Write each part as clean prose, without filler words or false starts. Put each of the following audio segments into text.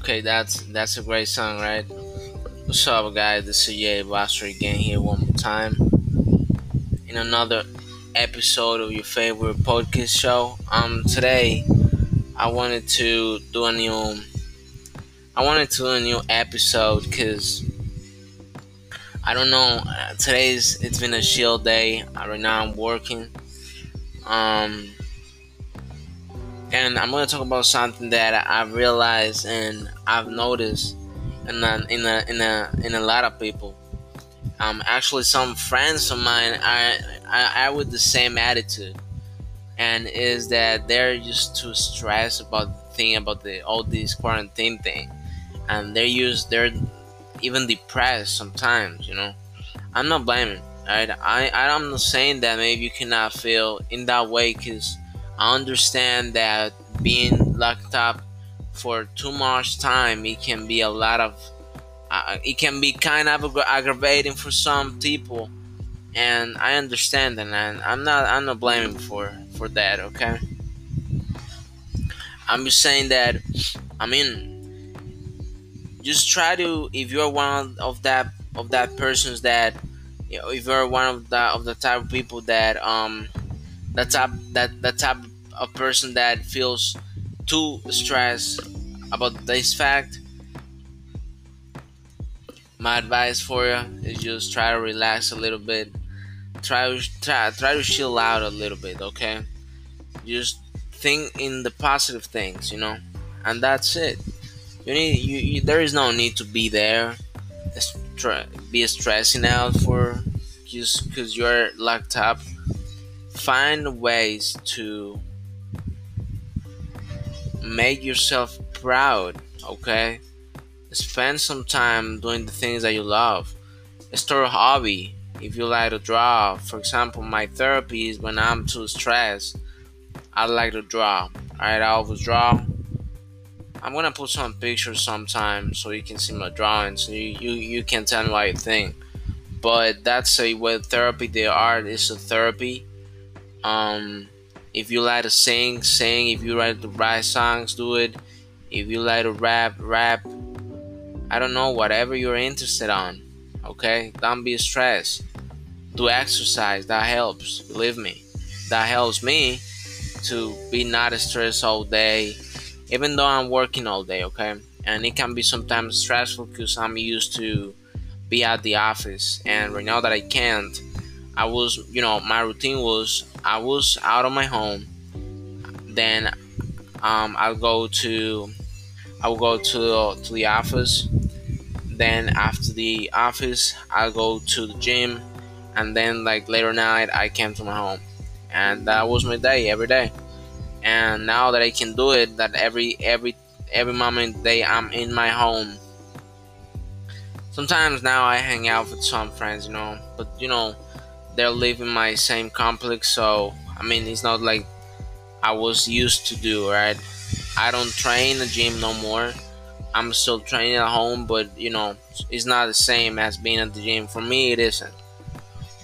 Okay, that's a great song, right? What's up, guys? This is Jay Vastor again here one more time in another episode of your favorite podcast show. Today I wanted to do a new episode because I don't know. It's been a chill day. Right now I'm working. And I'm gonna talk about something that I've realized and I've noticed in a lot of people. Actually, some friends of mine are with the same attitude, and is that they're just too stressed about all this quarantine thing, and they're even depressed sometimes. You know, I'm not blaming. Right? I'm not saying that maybe you cannot feel in that way, because I understand that being locked up for too much time, it can be kind of aggravating for some people, and I understand that, and I'm not blaming for that. Okay, I'm just saying that. I mean, just try to, if you're one of that persons that, you know, if you're one of the type of people that that type of person that feels too stressed about this fact, my advice for you is just try to relax a little bit. Try to chill out a little bit, okay? Just think in the positive things, you know, and that's it. There is no need to be there, be stressing out for just because you're locked up. Find ways to make yourself proud, okay? Spend some time doing the things that you love. Start a hobby. If you like to draw, for example, my therapy is when I'm too stressed, I like to draw. Alright, I always draw. I'm gonna put some pictures sometime so you can see my drawings, so you can tell me what you think. But that's a way of therapy. The art is a therapy. If you like to sing. If you like to write songs, do it. If you like to rap. I don't know, whatever you're interested on, okay? Don't be stressed. Do exercise. That helps. Believe me, that helps me to be not stressed all day, even though I'm working all day, okay? And it can be sometimes stressful because I'm used to be at the office, and right now that I can't, my routine was, I was out of my home, then I would go to the office, then after the office I go to the gym, and then like later night I came to my home, and that was my day every day. And now that I can do it, that every moment day I'm in my home. Sometimes now I hang out with some friends, you know, but you know, they're living my same complex, so I mean it's not like I was used to do, right? I don't train the gym no more. I'm still training at home, but you know, it's not the same as being at the gym. For me, it isn't.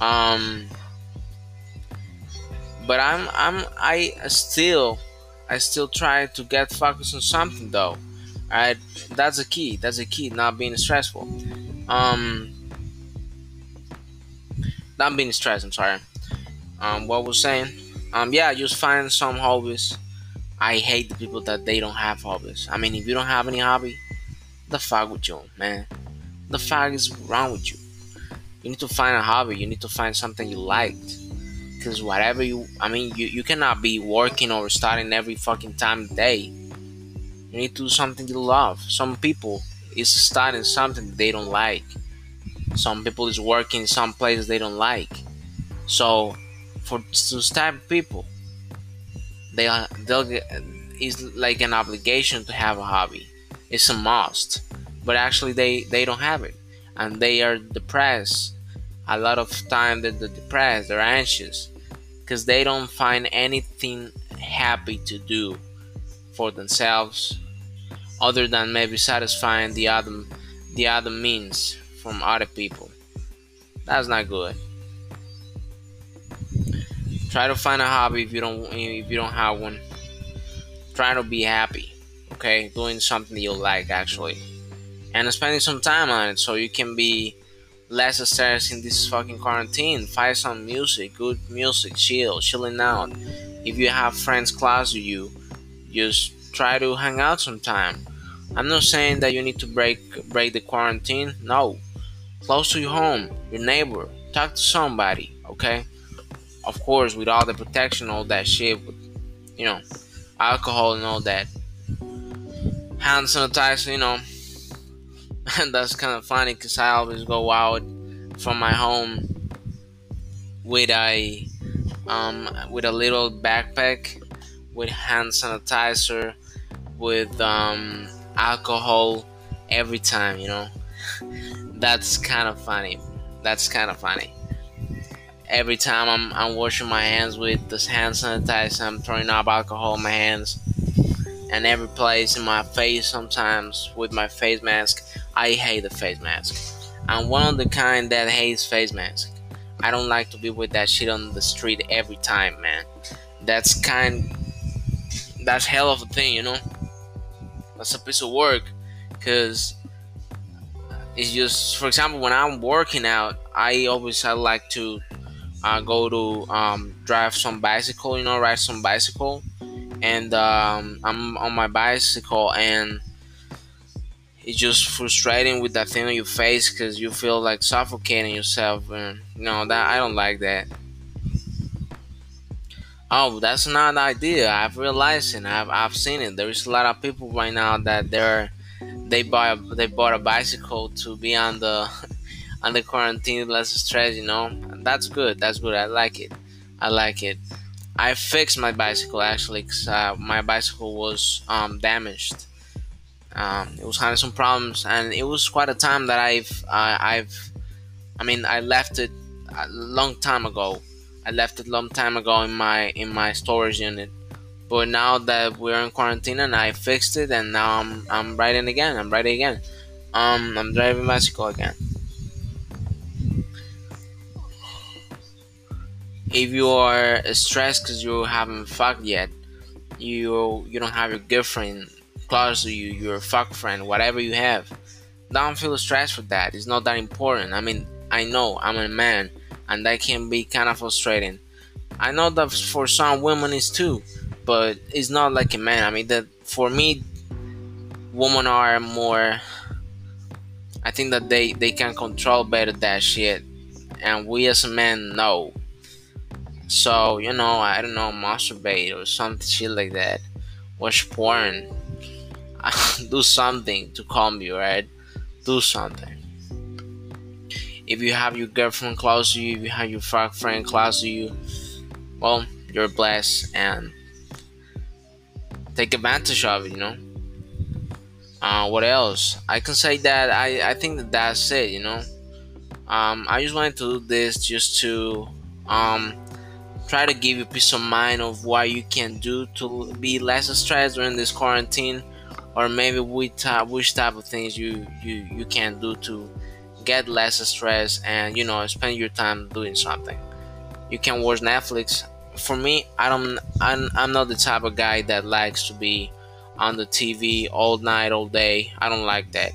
But I still try to get focused on something though. Alright, that's a key. That's a key. Not being stressful. Not being stressed. I'm sorry. What was saying? Yeah, just find some hobbies. I hate the people that they don't have hobbies. I mean, if you don't have any hobby, the fuck with you, man. The fuck is wrong with you? You need to find a hobby. You need to find something you liked. Because whatever you cannot be working or starting every fucking time of day. You need to do something you love. Some people is starting something they don't like. Some people is working some places they don't like. So, for those type of people, it's like an obligation to have a hobby. It's a must, but actually they don't have it, and they are depressed. A lot of time they're depressed, they're anxious, because they don't find anything happy to do for themselves, other than maybe satisfying the other means from other people. That's not good. Try to find a hobby if you don't have one. Try to be happy, okay? Doing something you like, actually. And spending some time on it so you can be less stressed in this fucking quarantine. Find some music, good music, chilling out. If you have friends close to you, just try to hang out sometime. I'm not saying that you need to break the quarantine. No. Close to your home, your neighbor. Talk to somebody, okay? Of course, with all the protection, all that shit, with, you know, alcohol and all that. Hand sanitizer, you know. And that's kind of funny because I always go out from my home with a little backpack, with hand sanitizer, with alcohol every time, you know. That's kind of funny. Every time I'm washing my hands with this hand sanitizer, I'm throwing up alcohol in my hands. And every place in my face sometimes with my face mask. I hate the face mask. I'm one of the kind that hates face mask. I don't like to be with that shit on the street every time, man. That's hell of a thing, you know? That's a piece of work. Because it's just, for example, when I'm working out, I like to go to drive some bicycle, you know, ride some bicycle. And I'm on my bicycle and it's just frustrating with that thing on your face because you feel like suffocating yourself. And, you know, that I don't like that. Oh, that's not an idea. I've realized it. I've seen it. There is a lot of people right now that they bought a bicycle to be on the quarantine less stress, you know. And that's good. I like it. I fixed my bicycle actually because my bicycle was damaged. It was having some problems, and it was quite a time that I left it a long time ago. I left it a long time ago in my storage unit, but now that we're in quarantine and I fixed it, and now I'm riding again. I'm riding again. I'm driving bicycle again. If you are stressed because you haven't fucked yet, you don't have your girlfriend close to you, your fuck friend, whatever you have, don't feel stressed for that. It's not that important. I mean, I know I'm a man. And that can be kind of frustrating. I know that for some women it's too, but it's not like a man. I mean, that for me, women are more. I think that they can control better that shit, and we as a man know. So you know, I don't know, masturbate or some shit like that, watch porn, do something to calm you, right? Do something. If you have your girlfriend close to you, if you have your fuck friend close to you, well, you're blessed and take advantage of it, you know. What else? I can say that I think that that's it, you know. I just wanted to do this just to try to give you peace of mind of what you can do to be less stressed during this quarantine, or maybe which type of things you can do to get less stress and, you know, spend your time doing something. You can watch Netflix. For me, I'm not the type of guy that likes to be on the TV all night, all day. I don't like that.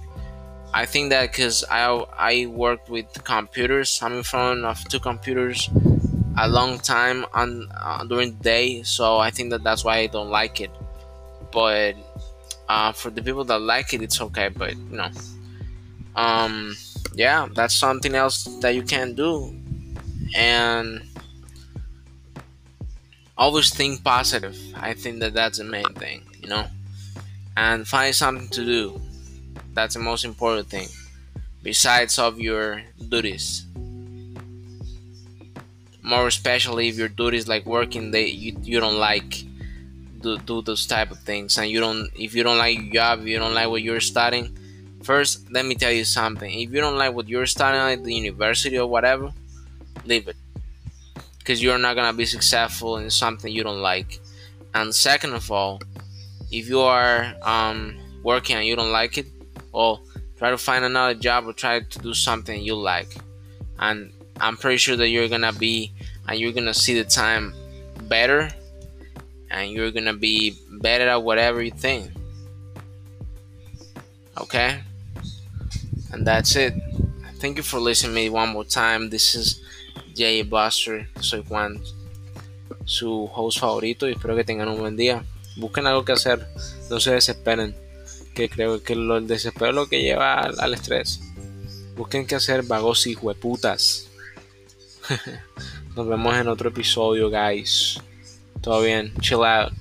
I think that because I worked with computers. I'm in front of two computers a long time during the day, so I think that that's why I don't like it. But for the people that like it, it's okay. But you know, yeah, that's something else that you can do. And always think positive. I think that that's the main thing, you know. And find something to do. That's the most important thing, besides of your duties. More especially if your duties like working, you don't like do those type of things, and if you don't like your job, you don't like what you're studying. First, let me tell you something. If you don't like what you're studying at the university or whatever, leave it. Because you're not going to be successful in something you don't like. And second of all, if you are working and you don't like it, well, try to find another job or try to do something you like. And I'm pretty sure that you're going to be, and you're going to see the time better. And you're going to be better at whatever you think. Okay? And that's it. Thank you for listening to me one more time. This is J Buster. Soy Juan, su host favorito, y espero que tengan un buen día. Busquen algo que hacer, no se desesperen, que creo que el desespero es lo que lleva al estrés. Busquen qué hacer, vagos y hueputas. Nos vemos en otro episodio, guys. Todo bien, chill out.